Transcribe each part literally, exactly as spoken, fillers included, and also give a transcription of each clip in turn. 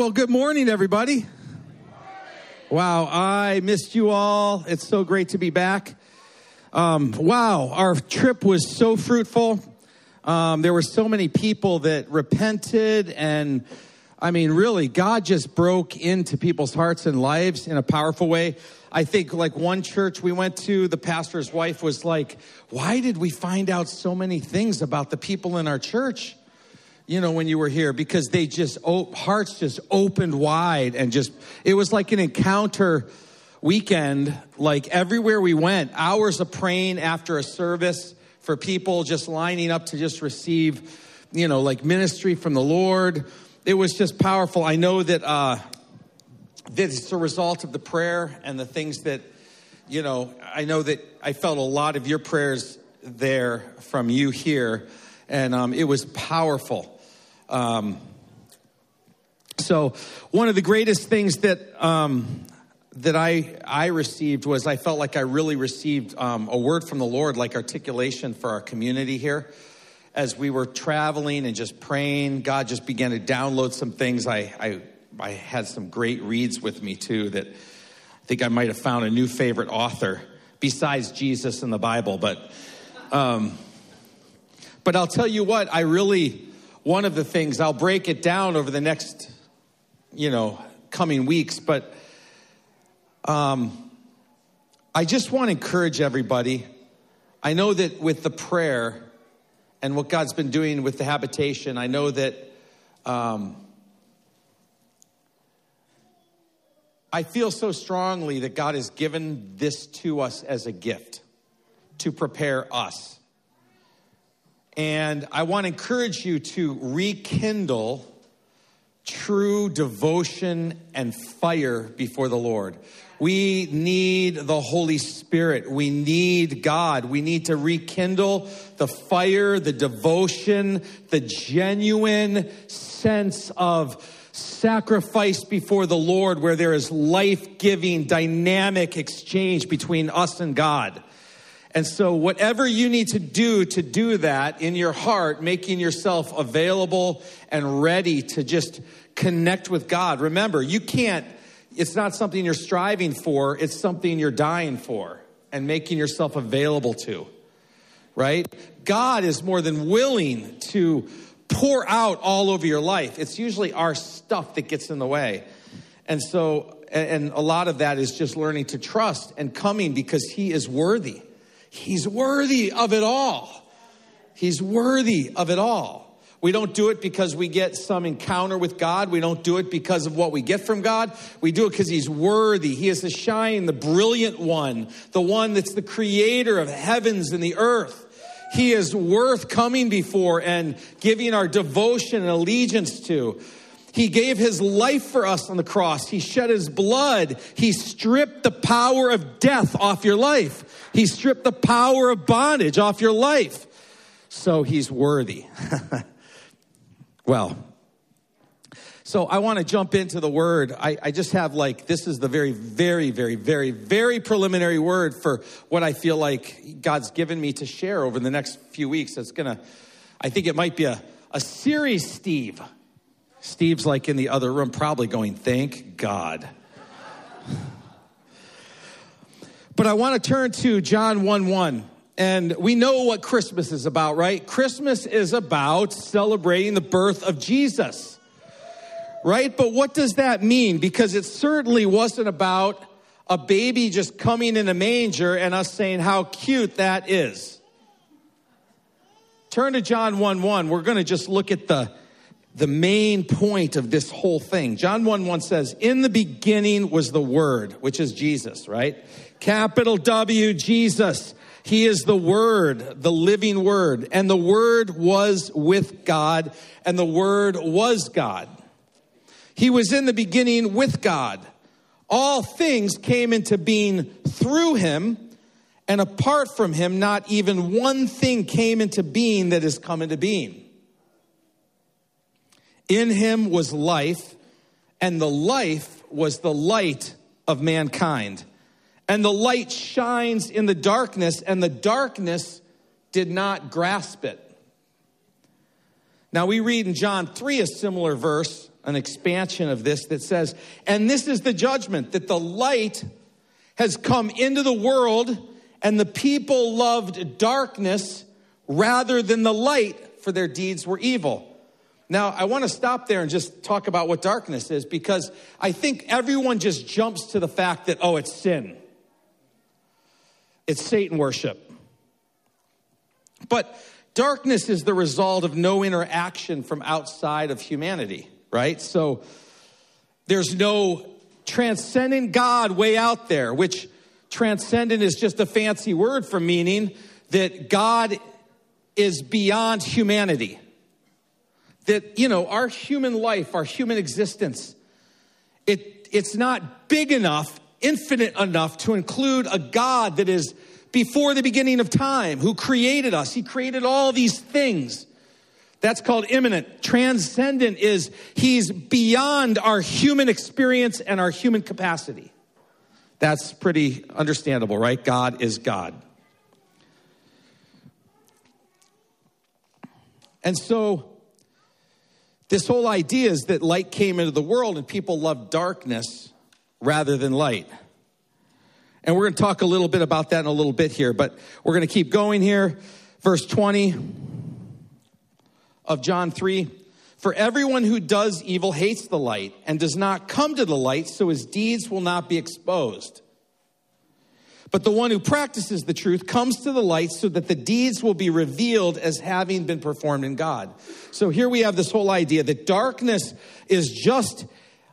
Well, good morning, everybody. Good morning. Wow, I missed you all. It's so great to be back. Um, wow, our trip was so fruitful. Um, there were so many people that repented, and I mean, really, God just broke into people's hearts and lives in a powerful way. I think like one church we went to, the pastor's wife was like, why did we find out so many things about the people in our church, you know, when you were here? Because they just, oh, hearts just opened wide, and just, it was like an encounter weekend. Like everywhere we went, hours of praying after a service for people just lining up to just receive, you know, like ministry from the Lord. It was just powerful. I know that uh, it's a result of the prayer and the things that, you know, I know that I felt a lot of your prayers there from you here, and um, it was powerful. Um, so one of the greatest things that um, that I I received was I felt like I really received um, a word from the Lord, like articulation for our community here. As we were traveling and just praying, God just began to download some things. I, I I had some great reads with me, too, that I think I might have found a new favorite author besides Jesus in the Bible. But, um, but I'll tell you what, I really, one of the things, I'll break it down over the next, you know, coming weeks. But um, I just want to encourage everybody. I know that with the prayer and what God's been doing with the habitation, I know that um, I feel so strongly that God has given this to us as a gift to prepare us. And I want to encourage you to rekindle true devotion and fire before the Lord. We need the Holy Spirit. We need God. We need to rekindle the fire, the devotion, the genuine sense of sacrifice before the Lord, where there is life-giving, dynamic exchange between us and God. And so whatever you need to do to do that in your heart, making yourself available and ready to just connect with God. Remember, you can't. It's not something you're striving for. It's something you're dying for and making yourself available to, right? God is more than willing to pour out all over your life. It's usually our stuff that gets in the way. And so, and a lot of that is just learning to trust and coming because he is worthy. He's worthy of it all. He's worthy of it all. We don't do it because we get some encounter with God. We don't do it because of what we get from God. We do it because he's worthy. He is the shining, the brilliant one, the one that's the creator of heavens and the earth. He is worth coming before and giving our devotion and allegiance to. He gave his life for us on the cross. He shed his blood. He stripped the power of death off your life. He stripped the power of bondage off your life. So he's worthy. Well, so I want to jump into the word. I, I just have like, this is the very, very, very, very, very preliminary word for what I feel like God's given me to share over the next few weeks. It's going to, I think it might be a, a series, Steve. Steve's like in the other room, probably going, thank God. But I want to turn to John one one. And we know what Christmas is about, right? Christmas is about celebrating the birth of Jesus, right? But what does that mean? Because it certainly wasn't about a baby just coming in a manger and us saying how cute that is. Turn to John one one. We're going to just look at the, the main point of this whole thing. John one one says, in the beginning was the Word, which is Jesus, right? Capital W, Jesus. He is the Word, the living Word. And the Word was with God, and the Word was God. He was in the beginning with God. All things came into being through him, and apart from him, not even one thing came into being that has come into being. In him was life, and the life was the light of mankind. And the light shines in the darkness, and the darkness did not grasp it. Now, we read in John three a similar verse an expansion of this that says, and this is the judgment, that the light has come into the world, and the people loved darkness rather than the light, for their deeds were evil. Now, I want to stop there and just talk about what darkness is, because I think everyone just jumps to the fact that, oh, it's sin. It's Satan worship. But darkness is the result of no interaction from outside of humanity, right? So there's no transcendent God way out there, which transcendent is just a fancy word for meaning that God is beyond humanity. That, you know, our human life, our human existence, it it's not big enough, infinite enough to include a God that is before the beginning of time, who created us. He created all these things. That's called immanent. Transcendent is he's beyond our human experience and our human capacity. That's pretty understandable, right? God is God. And so this whole idea is that light came into the world and people love darkness rather than light. And we're going to talk a little bit about that in a little bit here, but we're going to keep going here. Verse twenty of John three. For everyone who does evil hates the light and does not come to the light, so his deeds will not be exposed. But the one who practices the truth comes to the light so that the deeds will be revealed as having been performed in God. So here we have this whole idea that darkness is just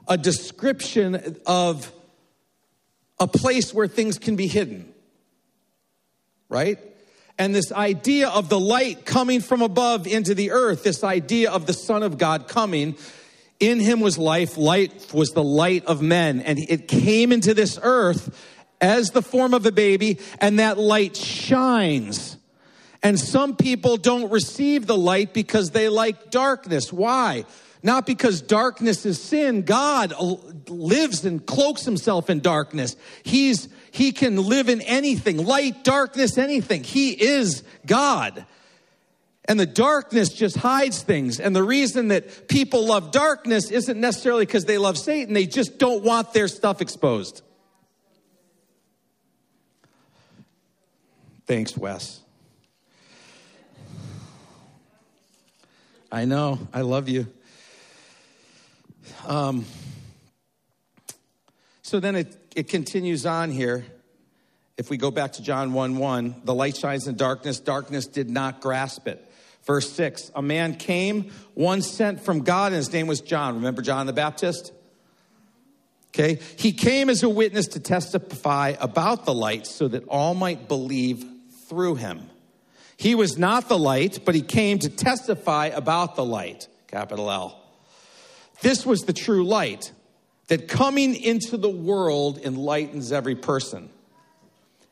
a description of a place where things can be hidden, right? And this idea of the light coming from above into the earth, this idea of the Son of God coming, in him was life, light was the light of men, and it came into this earth as the form of a baby, and that light shines. And some people don't receive the light because they like darkness. Why? Not because darkness is sin. God lives and cloaks himself in darkness. He's he can live in anything, light, darkness, anything. He is God. And the darkness just hides things. And the reason that people love darkness isn't necessarily because they love Satan. They just don't want their stuff exposed. Thanks, Wes. I know. I love you. Um, so then it, it continues on here. If we go back to John one one, the light shines in darkness. Darkness did not grasp it. Verse six, a man came, one sent from God, and his name was John. Remember John the Baptist? Okay. He came as a witness to testify about the light so that all might believe through him. He was not the light, but he came to testify about the light, capital L. This was the true light that coming into the world enlightens every person.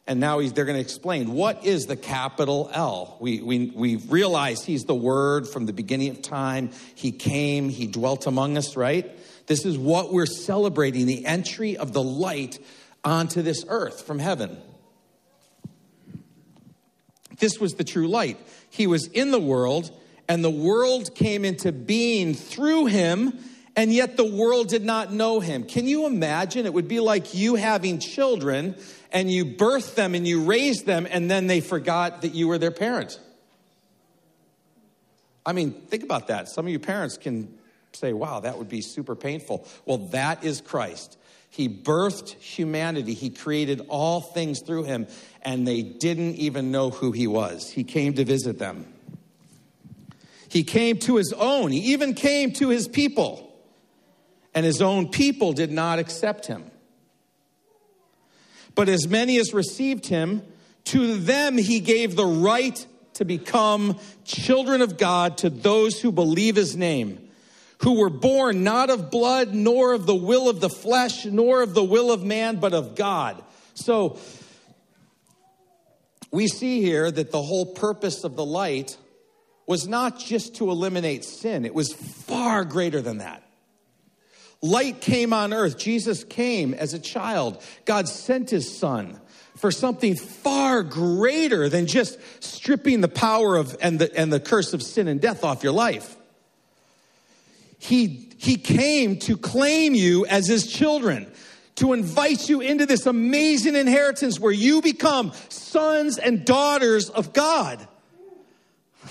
And now he's, they're going to explain, what is the capital L? We, we, we realize he's the Word from the beginning of time. He came, he dwelt among us, right? This is what we're celebrating, the entry of the light onto this earth from heaven. This was the true light. He was in the world, and the world came into being through him, and yet the world did not know him. Can you imagine? It would be like you having children and you birthed them and you raised them and then they forgot that you were their parent. I mean, think about that. Some of you parents can say, wow, that would be super painful. Well, that is Christ. He birthed humanity. He created all things through him, and they didn't even know who he was. He came to visit them. He came to his own. He even came to his people. And his own people did not accept him. But as many as received him, to them he gave the right to become children of God, to those who believe his name, who were born not of blood, nor of the will of the flesh, nor of the will of man, but of God. So we see here that the whole purpose of the light was not just to eliminate sin. It was far greater than that. Light came on earth. Jesus came as a child. God sent his son for something far greater than just stripping the power of and the, and the curse of sin and death off your life. He, he came to claim you as his children, to invite you into this amazing inheritance where you become sons and daughters of God.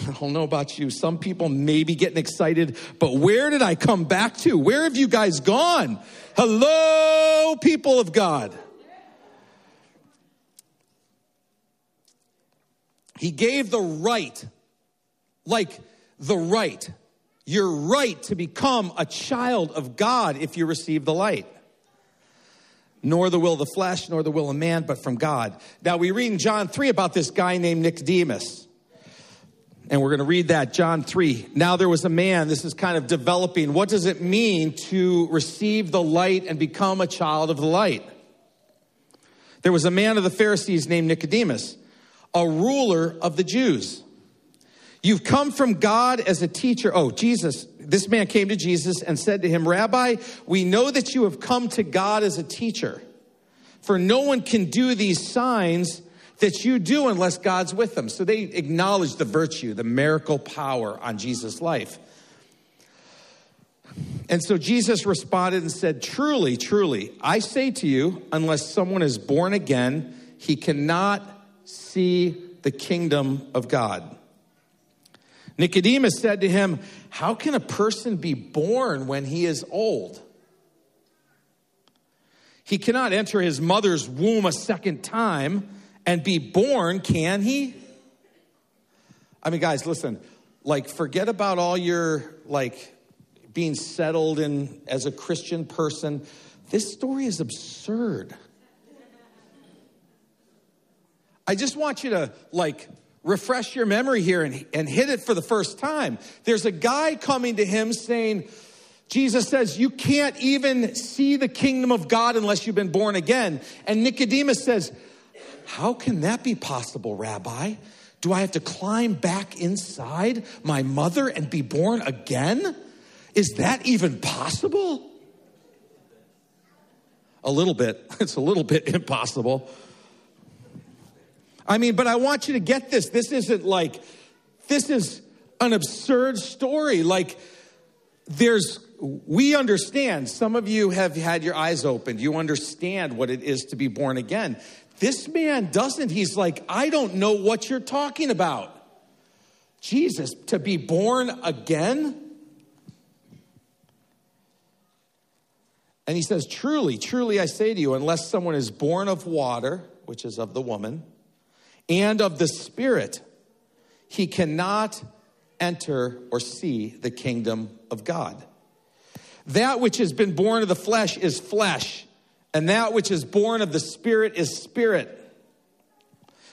I don't know about you. Some people may be getting excited, but where did I come back to? Where have you guys gone? Hello, people of God. He gave the right, like the right, your right to become a child of God if you receive the light. Nor the will of the flesh, nor the will of man, but from God. Now we read in John three about this guy named Nicodemus. And we're going to read that, John three. Now there was a man, this is kind of developing. What does it mean to receive the light and become a child of the light? There was a man of the Pharisees named Nicodemus, a ruler of the Jews. You've come from God as a teacher. Oh, Jesus, this man came to Jesus and said to him, Rabbi, we know that you have come to God as a teacher, for no one can do these signs that you do unless God's with them. So they acknowledge the virtue, the miracle power on Jesus' life. And so Jesus responded and said, truly, truly, I say to you, unless someone is born again, he cannot see the kingdom of God. Nicodemus said to him, how can a person be born when he is old? He cannot enter his mother's womb a second time and be born, can he? I mean, guys, listen, like forget about all your like being settled in as a Christian person. This story is absurd. I just want you to like refresh your memory here and, and hit it for the first time. There's a guy coming to him saying, Jesus says, you can't even see the kingdom of God unless you've been born again. And Nicodemus says, how can that be possible, Rabbi? Do I have to climb back inside my mother and be born again? Is that even possible? A little bit. It's a little bit impossible. I mean, but I want you to get this. This isn't like, this is an absurd story. Like, there's, we understand. Some of you have had your eyes opened. You understand what it is to be born again. This man doesn't. He's like, I don't know what you're talking about. Jesus, to be born again? And he says, truly, truly, I say to you, unless someone is born of water, which is of the woman, and of the Spirit, he cannot enter or see the kingdom of God. That which has been born of the flesh is flesh, and that which is born of the Spirit is spirit.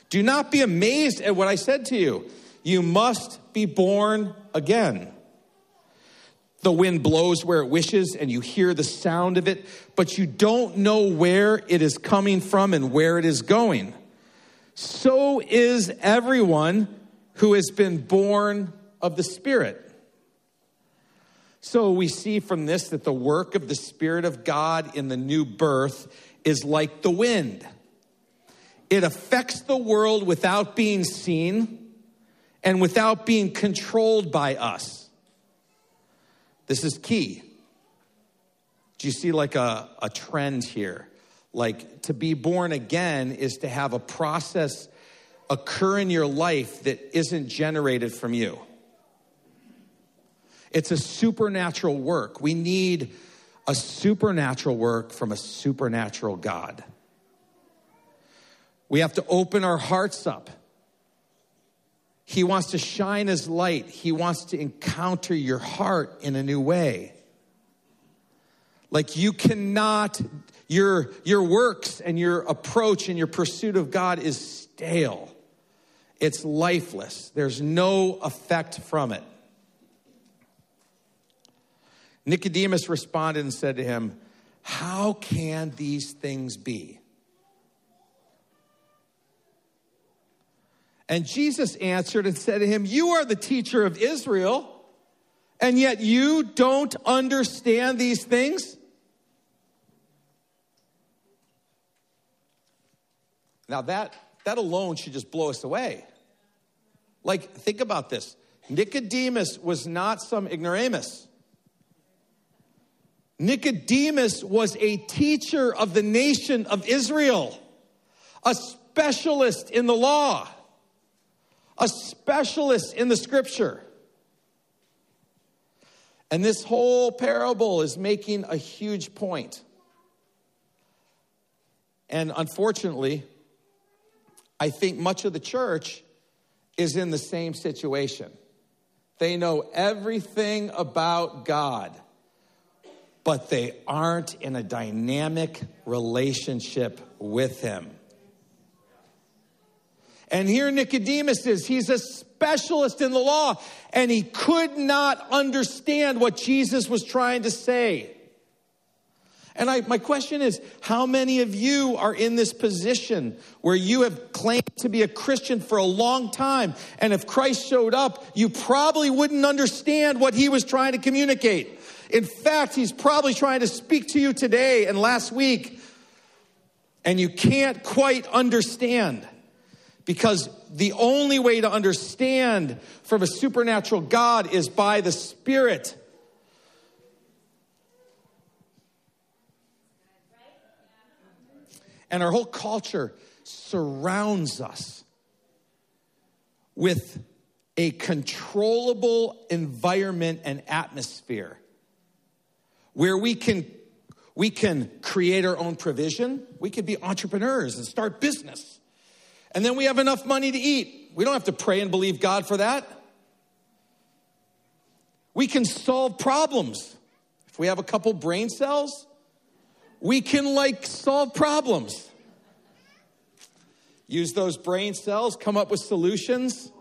Do not be amazed at what I said to you. You must be born again. The wind blows where it wishes, and you hear the sound of it, but you don't know where it is coming from and where it is going. So is everyone who has been born of the Spirit. So we see from this that the work of the Spirit of God in the new birth is like the wind. It affects the world without being seen and without being controlled by us. This is key. Do you see like a, a trend here? Like, to be born again is to have a process occur in your life that isn't generated from you. It's a supernatural work. We need a supernatural work from a supernatural God. We have to open our hearts up. He wants to shine his light. He wants to encounter your heart in a new way. Like, you cannot... Your, your works and your approach and your pursuit of God is stale. It's lifeless. There's no effect from it. Nicodemus responded and said to him, how can these things be? And Jesus answered and said to him, you are the teacher of Israel, and yet you don't understand these things? Now that, that alone should just blow us away. Like, think about this. Nicodemus was not some ignoramus. Nicodemus was a teacher of the nation of Israel, a specialist in the law, a specialist in the scripture. And this whole parable is making a huge point. And unfortunately, I think much of the church is in the same situation. They know everything about God, but they aren't in a dynamic relationship with him. And here Nicodemus is. He's a specialist in the law, and he could not understand what Jesus was trying to say. And I, my question is, how many of you are in this position where you have claimed to be a Christian for a long time, and if Christ showed up, you probably wouldn't understand what he was trying to communicate? In fact, he's probably trying to speak to you today and last week, and you can't quite understand. Because the only way to understand from a supernatural God is by the Spirit. And our whole culture surrounds us with a controllable environment and atmosphere where we can, we can create our own provision. We could be entrepreneurs and start business. And then we have enough money to eat. We don't have to pray and believe God for that. We can solve problems. If we have a couple brain cells, we can like solve problems. Use those brain cells, come up with solutions.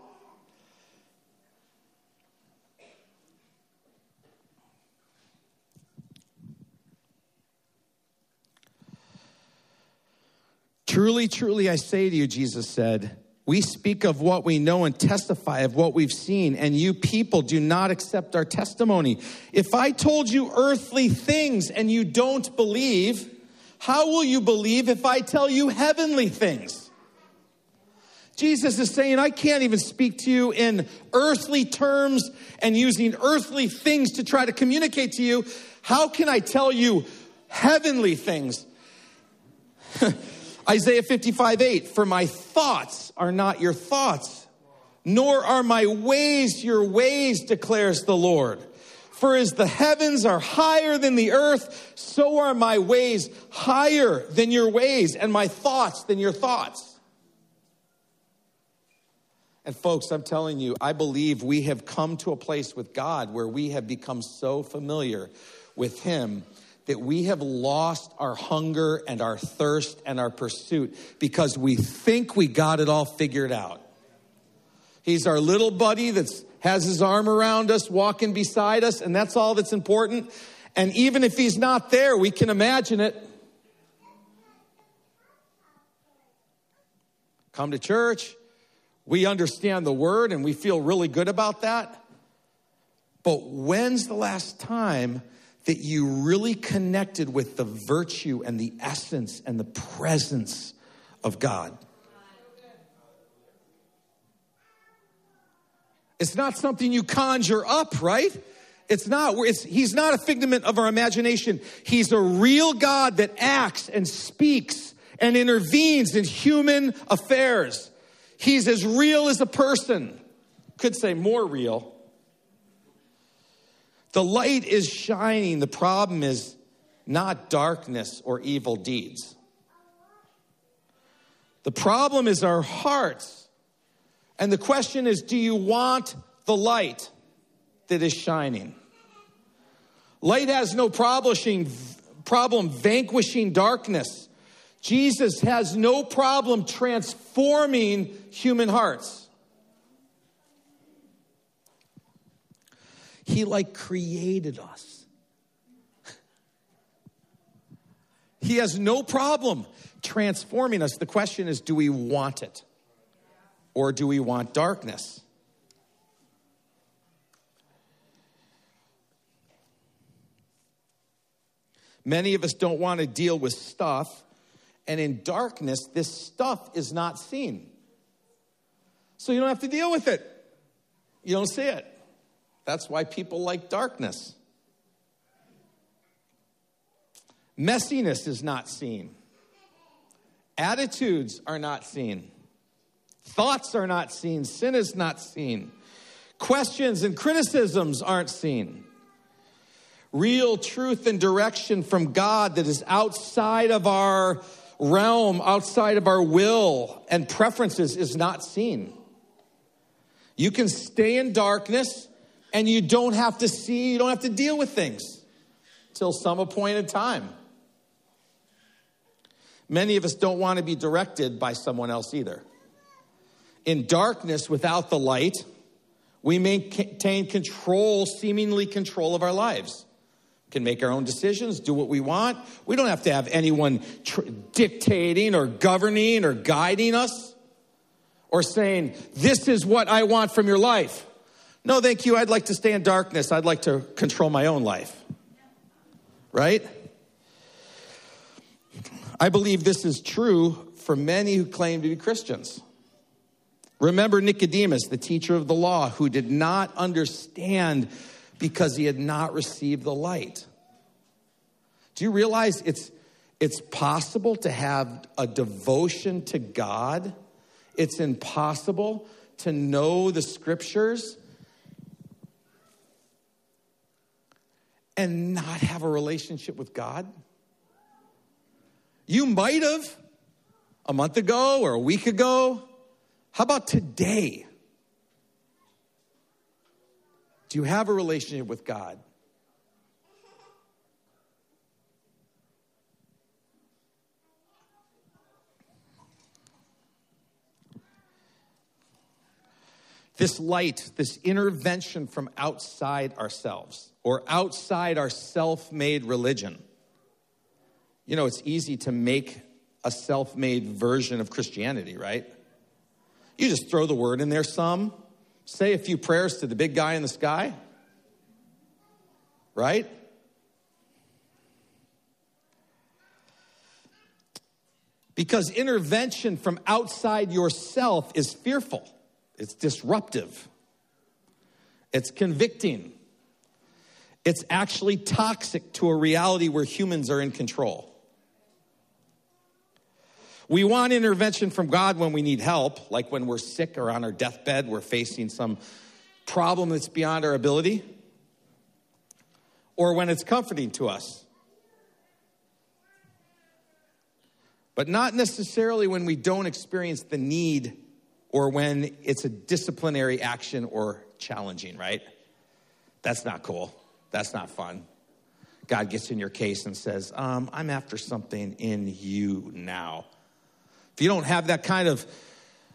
Truly, truly, I say to you, Jesus said, we speak of what we know and testify of what we've seen, and you people do not accept our testimony. If I told you earthly things and you don't believe, how will you believe if I tell you heavenly things? Jesus is saying, I can't even speak to you in earthly terms and using earthly things to try to communicate to you. How can I tell you heavenly things? Isaiah fifty-five eight, for my thoughts are not your thoughts, nor are my ways your ways, declares the Lord. For as the heavens are higher than the earth, so are my ways higher than your ways, and my thoughts than your thoughts. And folks, I'm telling you, I believe we have come to a place with God where we have become so familiar with him that we have lost our hunger and our thirst and our pursuit because we think we got it all figured out. He's our little buddy that has his arm around us, walking beside us, and that's all that's important. And even if he's not there, we can imagine it. Come to church, we understand the word, and we feel really good about that. But when's the last time that you really connected with the virtue and the essence and the presence of God? It's not something you conjure up, right? It's not. It's, he's not a figment of our imagination. He's a real God that acts and speaks and intervenes in human affairs. He's as real as a person. Could say more real. The light is shining. The problem is not darkness or evil deeds. The problem is our hearts. And the question is, do you want the light that is shining? Light has no problem vanquishing darkness. Jesus has no problem transforming human hearts. He, like, created us. He has no problem transforming us. The question is, do we want it? Or do we want darkness? Many of us don't want to deal with stuff. And in darkness, this stuff is not seen. So you don't have to deal with it. You don't see it. That's why people like darkness. Messiness is not seen. Attitudes are not seen. Thoughts are not seen. Sin is not seen. Questions and criticisms aren't seen. Real truth and direction from God that is outside of our realm, outside of our will and preferences is not seen. You can stay in darkness and you don't have to see, you don't have to deal with things till some appointed time. Many of us don't want to be directed by someone else either. In darkness without the light, we maintain control, seemingly control of our lives. Can make our own decisions, do what we want. We don't have to have anyone tr- dictating or governing or guiding us or saying, this is what I want from your life. No, thank you. I'd like to stay in darkness. I'd like to control my own life. Right? I believe this is true for many who claim to be Christians. Remember Nicodemus, the teacher of the law, who did not understand because he had not received the light. Do you realize it's it's possible to have a devotion to God? It's impossible to know the scriptures and not have a relationship with God? You might have a month ago or a week ago. How about today? Do you have a relationship with God? This light, this intervention from outside ourselves or outside our self-made religion. You know, it's easy to make a self-made version of Christianity, right? You just throw the word in there some. Say a few prayers to the big guy in the sky, right? Because intervention from outside yourself is fearful. It's disruptive. It's convicting. It's actually toxic to a reality where humans are in control. We want intervention from God when we need help, like when we're sick or on our deathbed, we're facing some problem that's beyond our ability, or when it's comforting to us. But not necessarily when we don't experience the need or when it's a disciplinary action or challenging, right? That's not cool. That's not fun. God gets in your case and says, um, I'm after something in you now. If you don't have that kind of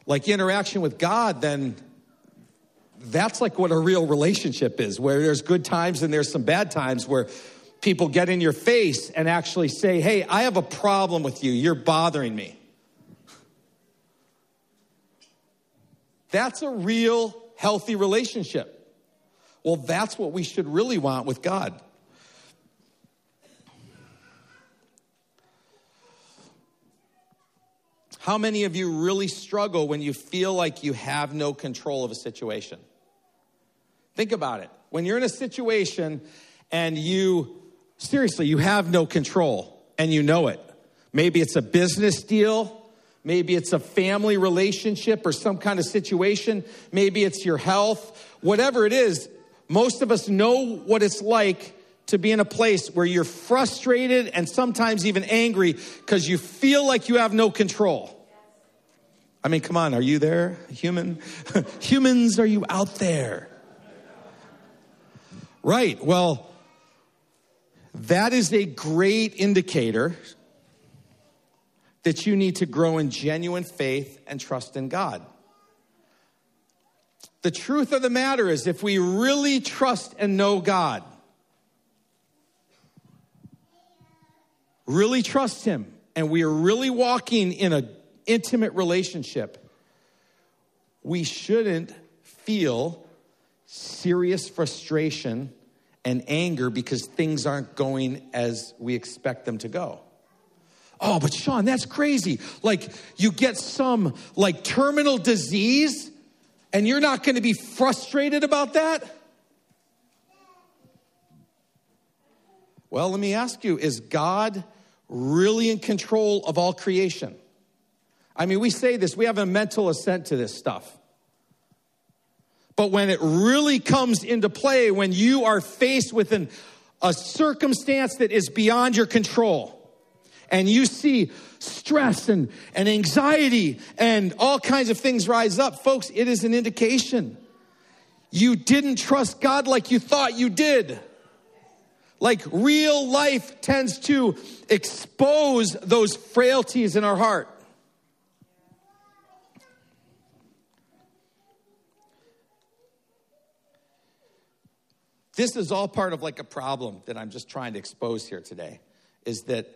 like interaction with God, then that's like what a real relationship is, where there's good times and there's some bad times where people get in your face and actually say, hey, I have a problem with you. You're bothering me. That's a real healthy relationship. Well, that's what we should really want with God. How many of you really struggle when you feel like you have no control of a situation? Think about it. When you're in a situation and you, seriously, you have no control and you know it. Maybe it's a business deal. Maybe it's a family relationship or some kind of situation. Maybe it's your health. Whatever it is, most of us know what it's like to be in a place where you're frustrated and sometimes even angry because you feel like you have no control. I mean, come on, are you there, human? Humans, are you out there? Right, well, that is a great indicator that you need to grow in genuine faith and trust in God. The truth of the matter is, if we really trust and know God, really trust him, and we are really walking in an intimate relationship, we shouldn't feel serious frustration and anger because things aren't going as we expect them to go. Oh, but Sean, that's crazy. Like, you get some, like, terminal disease, and you're not going to be frustrated about that? Well, let me ask you, is God really in control of all creation. I mean, we say this, we have a mental assent to this stuff. But when it really comes into play, when you are faced with an, a circumstance that is beyond your control, and you see stress and, and anxiety and all kinds of things rise up, folks, it is an indication. You didn't trust God like you thought you did. Like real life tends to expose those frailties in our heart. This is all part of like a problem that I'm just trying to expose here today, is that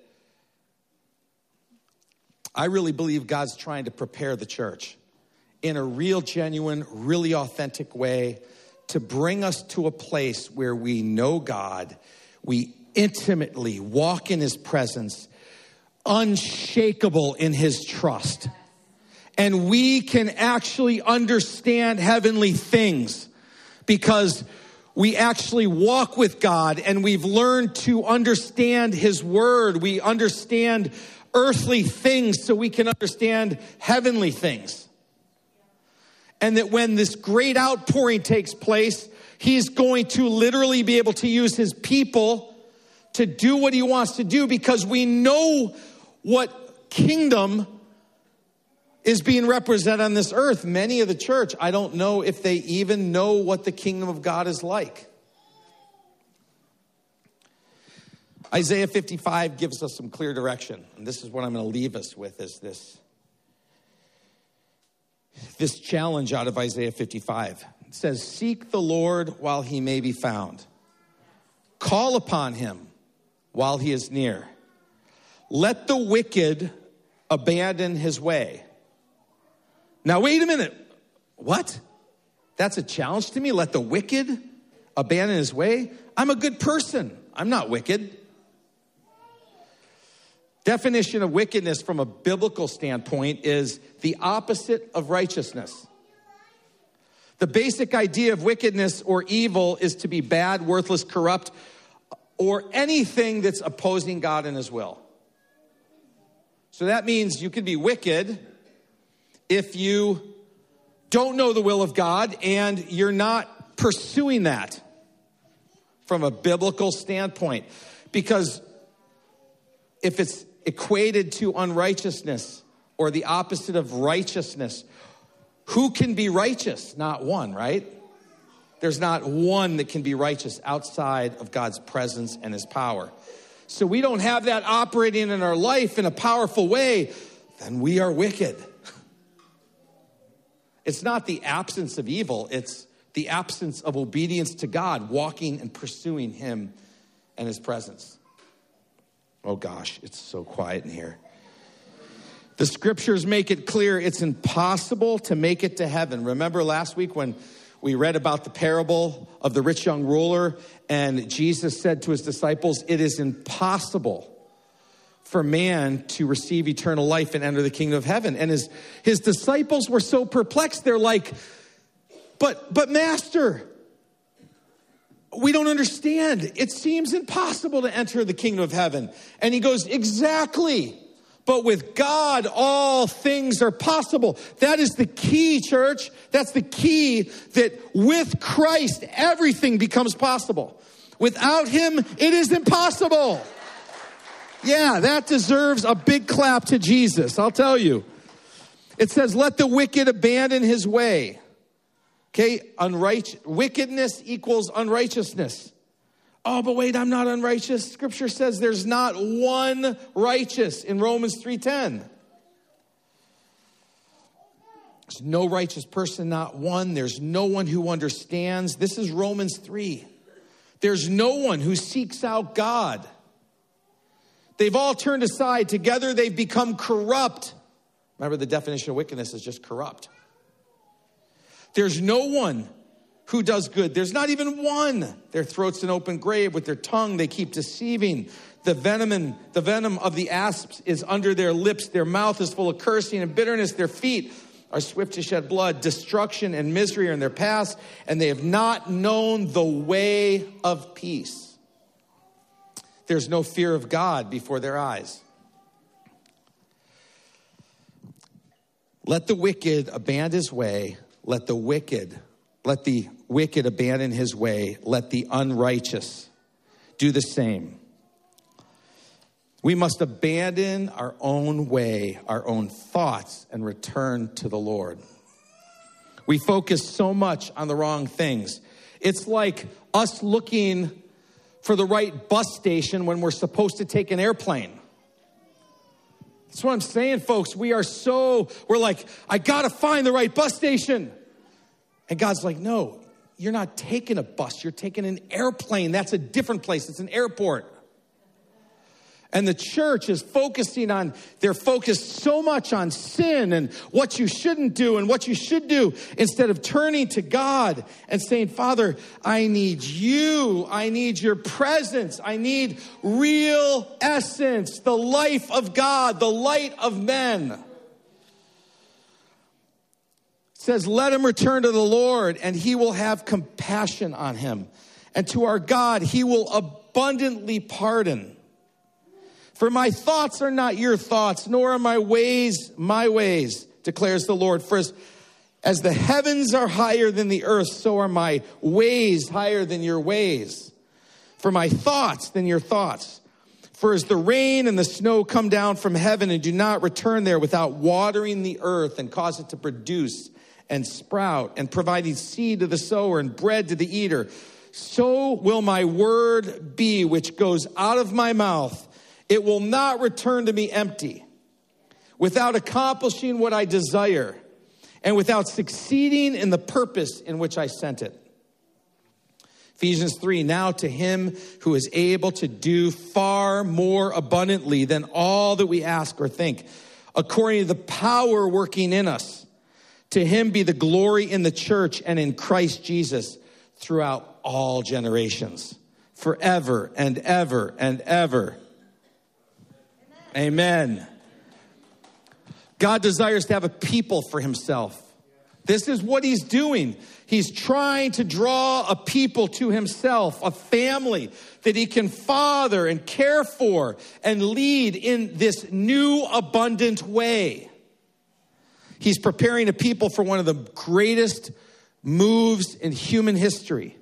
I really believe God's trying to prepare the church in a real, genuine, really authentic way to bring us to a place where we know God, we intimately walk in his presence, unshakable in his trust. And we can actually understand heavenly things because we actually walk with God and we've learned to understand his word. We understand earthly things so we can understand heavenly things. And that when this great outpouring takes place, he's going to literally be able to use his people to do what he wants to do because we know what kingdom is being represented on this earth. Many of the church, I don't know if they even know what the kingdom of God is like. Isaiah fifty-five gives us some clear direction. And this is what I'm going to leave us with, is this, this challenge out of Isaiah fifty-five. It says, seek the Lord while he may be found. Call upon him while he is near. Let the wicked abandon his way. Now, wait a minute. What? That's a challenge to me? Let the wicked abandon his way? I'm a good person. I'm not wicked. Definition of wickedness from a biblical standpoint is the opposite of righteousness. The basic idea of wickedness or evil is to be bad, worthless, corrupt, or anything that's opposing God and his will. So that means you can be wicked if you don't know the will of God and you're not pursuing that from a biblical standpoint. Because if it's equated to unrighteousness or the opposite of righteousness, who can be righteous? Not one, right? There's not one that can be righteous outside of God's presence and his power. So we don't have that operating in our life in a powerful way, then we are wicked. It's not the absence of evil, it's the absence of obedience to God, walking and pursuing him and his presence. Oh gosh, it's so quiet in here. The scriptures make it clear it's impossible to make it to heaven. Remember last week when we read about the parable of the rich young ruler and Jesus said to his disciples, it is impossible for man to receive eternal life and enter the kingdom of heaven. And his, his disciples were so perplexed. They're like, but, but master, we don't understand. It seems impossible to enter the kingdom of heaven. And he goes, exactly. But with God, all things are possible. That is the key, church. That's the key, that with Christ, everything becomes possible. Without him, it is impossible. Yeah, that deserves a big clap to Jesus, I'll tell you. It says, let the wicked abandon his way. Okay, unright- wickedness equals unrighteousness. Oh, but wait, I'm not unrighteous. Scripture says there's not one righteous in Romans three ten. There's no righteous person, not one. There's no one who understands. This is Romans three. There's no one who seeks out God. They've all turned aside. Together they've become corrupt. Remember, the definition of wickedness is just corrupt. There's no one who does good. There's not even one. Their throat's an open grave. With their tongue, they keep deceiving. The venom, and, the venom of the asps is under their lips. Their mouth is full of cursing and bitterness. Their feet are swift to shed blood. Destruction and misery are in their paths, and they have not known the way of peace. There's no fear of God before their eyes. Let the wicked abandon his way. Let the wicked, let the wicked abandon his way. Let the unrighteous do the same. We must abandon our own way, our own thoughts, and return to the Lord. We focus so much on the wrong things. It's like us looking for the right bus station when we're supposed to take an airplane. That's what I'm saying, folks. We are so, we're like, I got to find the right bus station. And God's like, no, you're not taking a bus. You're taking an airplane. That's a different place. It's an airport. And the church is focusing on, they're focused so much on sin and what you shouldn't do and what you should do, instead of turning to God and saying, Father, I need you. I need your presence. I need real essence, the life of God, the light of men. It says, let him return to the Lord, and he will have compassion on him. And to our God, he will abundantly pardon. For my thoughts are not your thoughts, nor are my ways my ways, declares the Lord. For as, as the heavens are higher than the earth, so are my ways higher than your ways. For my thoughts than your thoughts. For as the rain and the snow come down from heaven and do not return there without watering the earth and cause it to produce and sprout and providing seed to the sower and bread to the eater, so will my word be which goes out of my mouth. It will not return to me empty, without accomplishing what I desire, and without succeeding in the purpose in which I sent it. Ephesians three, now to him who is able to do far more abundantly than all that we ask or think, according to the power working in us, to him be the glory in the church and in Christ Jesus throughout all generations, forever and ever and ever. Amen. God desires to have a people for himself. This is what he's doing. He's trying to draw a people to himself, a family that he can father and care for and lead in this new abundant way. He's preparing a people for one of the greatest moves in human history.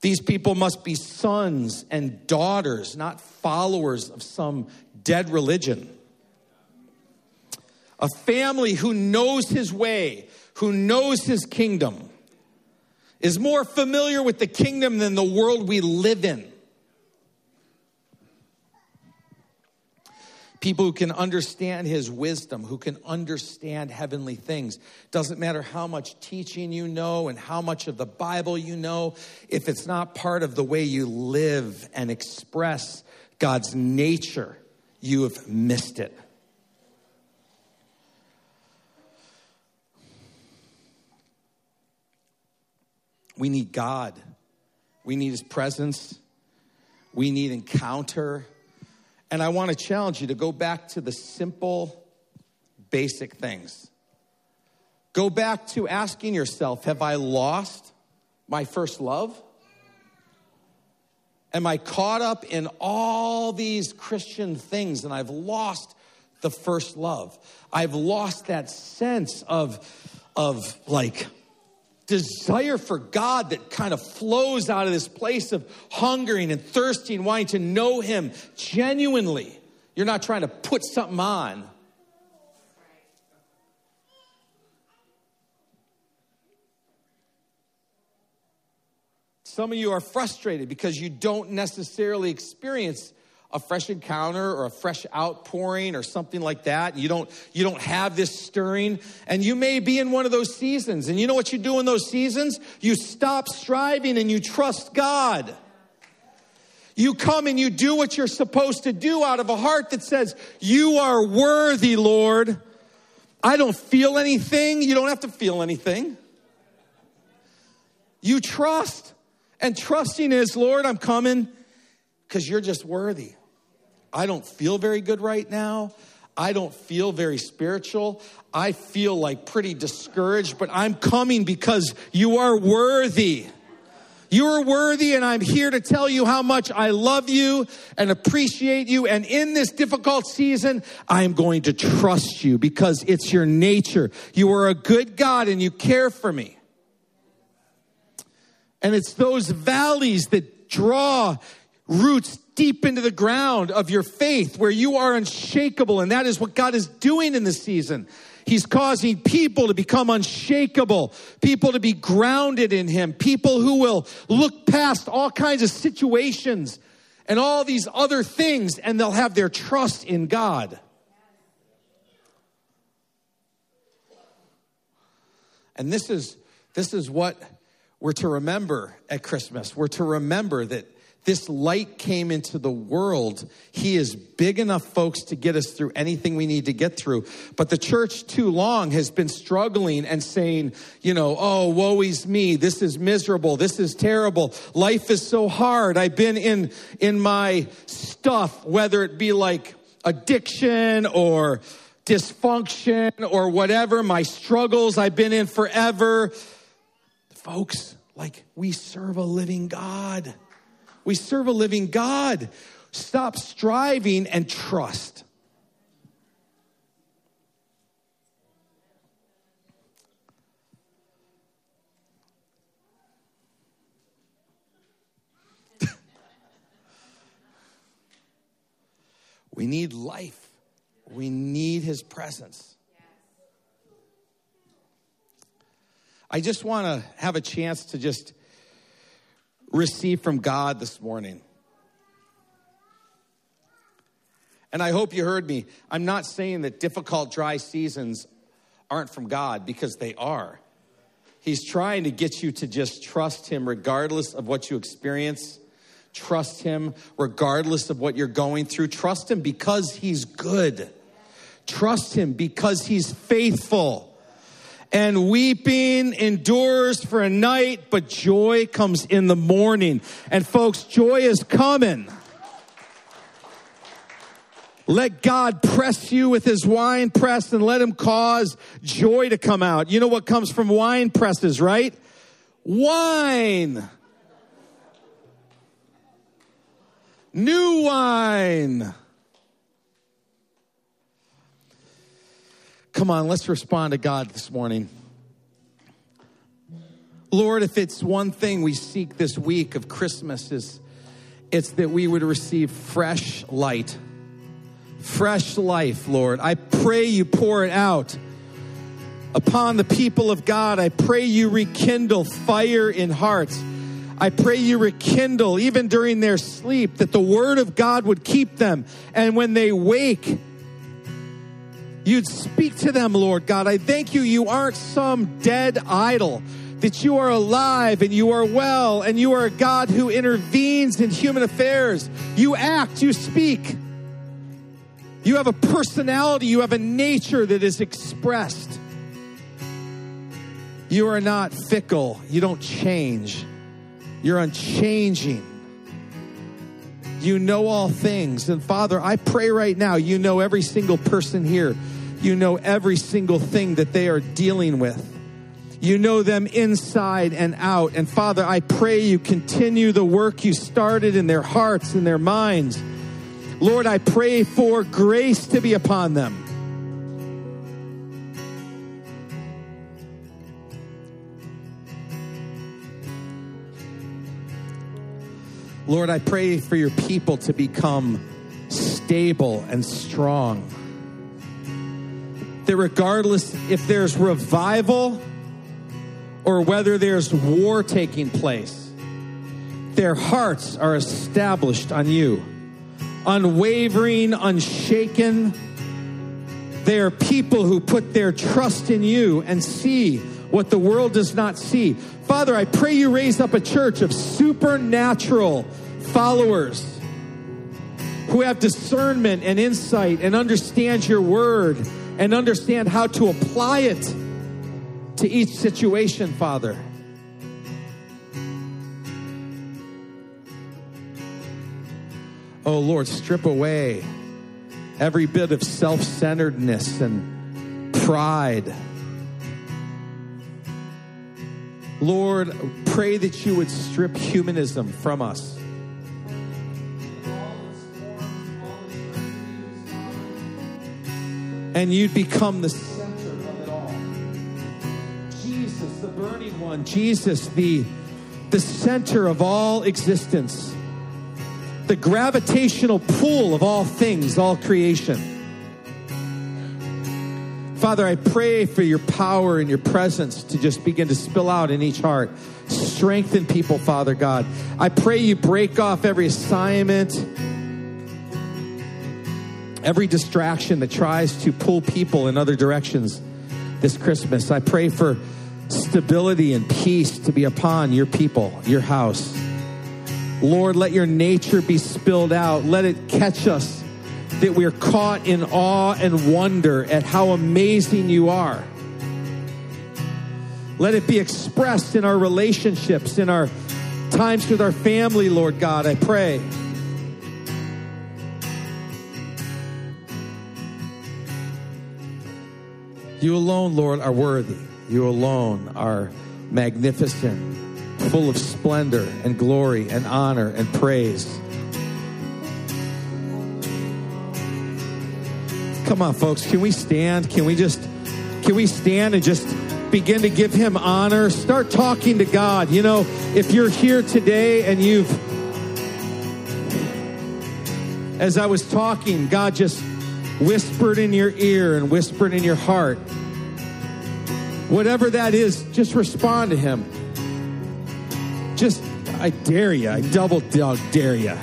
These people must be sons and daughters, not followers of some dead religion. A family who knows his way, who knows his kingdom, is more familiar with the kingdom than the world we live in. People who can understand his wisdom, who can understand heavenly things. Doesn't matter how much teaching you know and how much of the Bible you know, if it's not part of the way you live and express God's nature, you have missed it. We need God. We need his presence. We need encounter. And I want to challenge you to go back to the simple, basic things. Go back to asking yourself, have I lost my first love? Am I caught up in all these Christian things and I've lost the first love? I've lost that sense of, of like, desire for God that kind of flows out of this place of hungering and thirsting, wanting to know him genuinely. You're not trying to put something on. Some of you are frustrated because you don't necessarily experience a fresh encounter or a fresh outpouring or something like that. You don't, you don't have this stirring. And you may be in one of those seasons. And you know what you do in those seasons? You stop striving and you trust God. You come and you do what you're supposed to do out of a heart that says, you are worthy, Lord. I don't feel anything. You don't have to feel anything. You trust. And trusting is, Lord, I'm coming because you're just worthy. I don't feel very good right now. I don't feel very spiritual. I feel like pretty discouraged, but I'm coming because you are worthy. You are worthy, and I'm here to tell you how much I love you and appreciate you. And in this difficult season, I'm going to trust you because it's your nature. You are a good God and you care for me. And it's those valleys that draw roots deep into the ground of your faith where you are unshakable. And that is what God is doing in this season. He's causing people to become unshakable, people to be grounded in him, people who will look past all kinds of situations and all these other things, and they'll have their trust in God. And this is, this is what we're to remember at Christmas. We're to remember that this light came into the world. He is big enough, folks, to get us through anything we need to get through. But the church too long has been struggling and saying, you know, oh, woe is me. This is miserable. This is terrible. Life is so hard. I've been in, in my stuff, whether it be like addiction or dysfunction or whatever, my struggles I've been in forever. Folks, like we serve a living God. We serve a living God. Stop striving and trust. We need life. We need his presence. I just want to have a chance to just receive from God this morning. And I hope you heard me. I'm not saying that difficult, dry seasons aren't from God, because they are. He's trying to get you to just trust him regardless of what you experience. Trust him regardless of what you're going through. Trust him because he's good. Trust him because he's faithful. And weeping endures for a night, but joy comes in the morning. And folks, joy is coming. Let God press you with his wine press and let him cause joy to come out. You know what comes from wine presses, right? Wine. New wine. Come on, let's respond to God this morning. Lord, if it's one thing we seek this week of Christmas, is it's that we would receive fresh light, fresh life, Lord. I pray you pour it out upon the people of God. I pray you rekindle fire in hearts. I pray you rekindle, even during their sleep, that the word of God would keep them. And when they wake, you'd speak to them, Lord God. I thank you, you aren't some dead idol, that you are alive and you are well, and you are a God who intervenes in human affairs. You act, you speak. You have a personality, you have a nature that is expressed. You are not fickle, you don't change. You're unchanging. You know all things. And Father, I pray right now, you know every single person here. You know every single thing that they are dealing with. You know them inside and out. And Father, I pray you continue the work you started in their hearts, in their minds. Lord, I pray for grace to be upon them. Lord, I pray for your people to become stable and strong. That regardless if there's revival or whether there's war taking place, their hearts are established on you. Unwavering, unshaken. They are people who put their trust in you and see what the world does not see. Father, I pray you raise up a church of supernatural followers who have discernment and insight and understand your word and understand how to apply it to each situation, Father. Oh, Lord, strip away every bit of self-centeredness and pride. Lord, pray that you would strip humanism from us. And you'd become the center of it all. Jesus, the burning one. Jesus, the, the center of all existence. The gravitational pull of all things, all creation. Father, I pray for your power and your presence to just begin to spill out in each heart. Strengthen people, Father God. I pray you break off every assignment, every distraction that tries to pull people in other directions this Christmas. I pray for stability and peace to be upon your people, your house. Lord, let your nature be spilled out. Let it catch us, that we are caught in awe and wonder at how amazing you are. Let it be expressed in our relationships, in our times with our family, Lord God, I pray. You alone, Lord, are worthy. You alone are magnificent, full of splendor and glory and honor and praise. Come on, folks, can we stand? Can we just, can we stand and just begin to give him honor? Start talking to God. You know, if you're here today and you've, as I was talking, God just whispered in your ear and whispered in your heart. Whatever that is, just respond to him. Just, I dare you. I double dare you.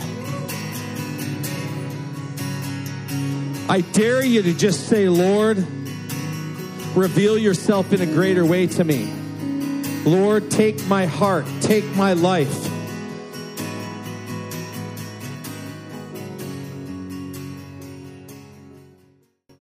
I dare you to just say, Lord, reveal yourself in a greater way to me. Lord, take my heart, take my life.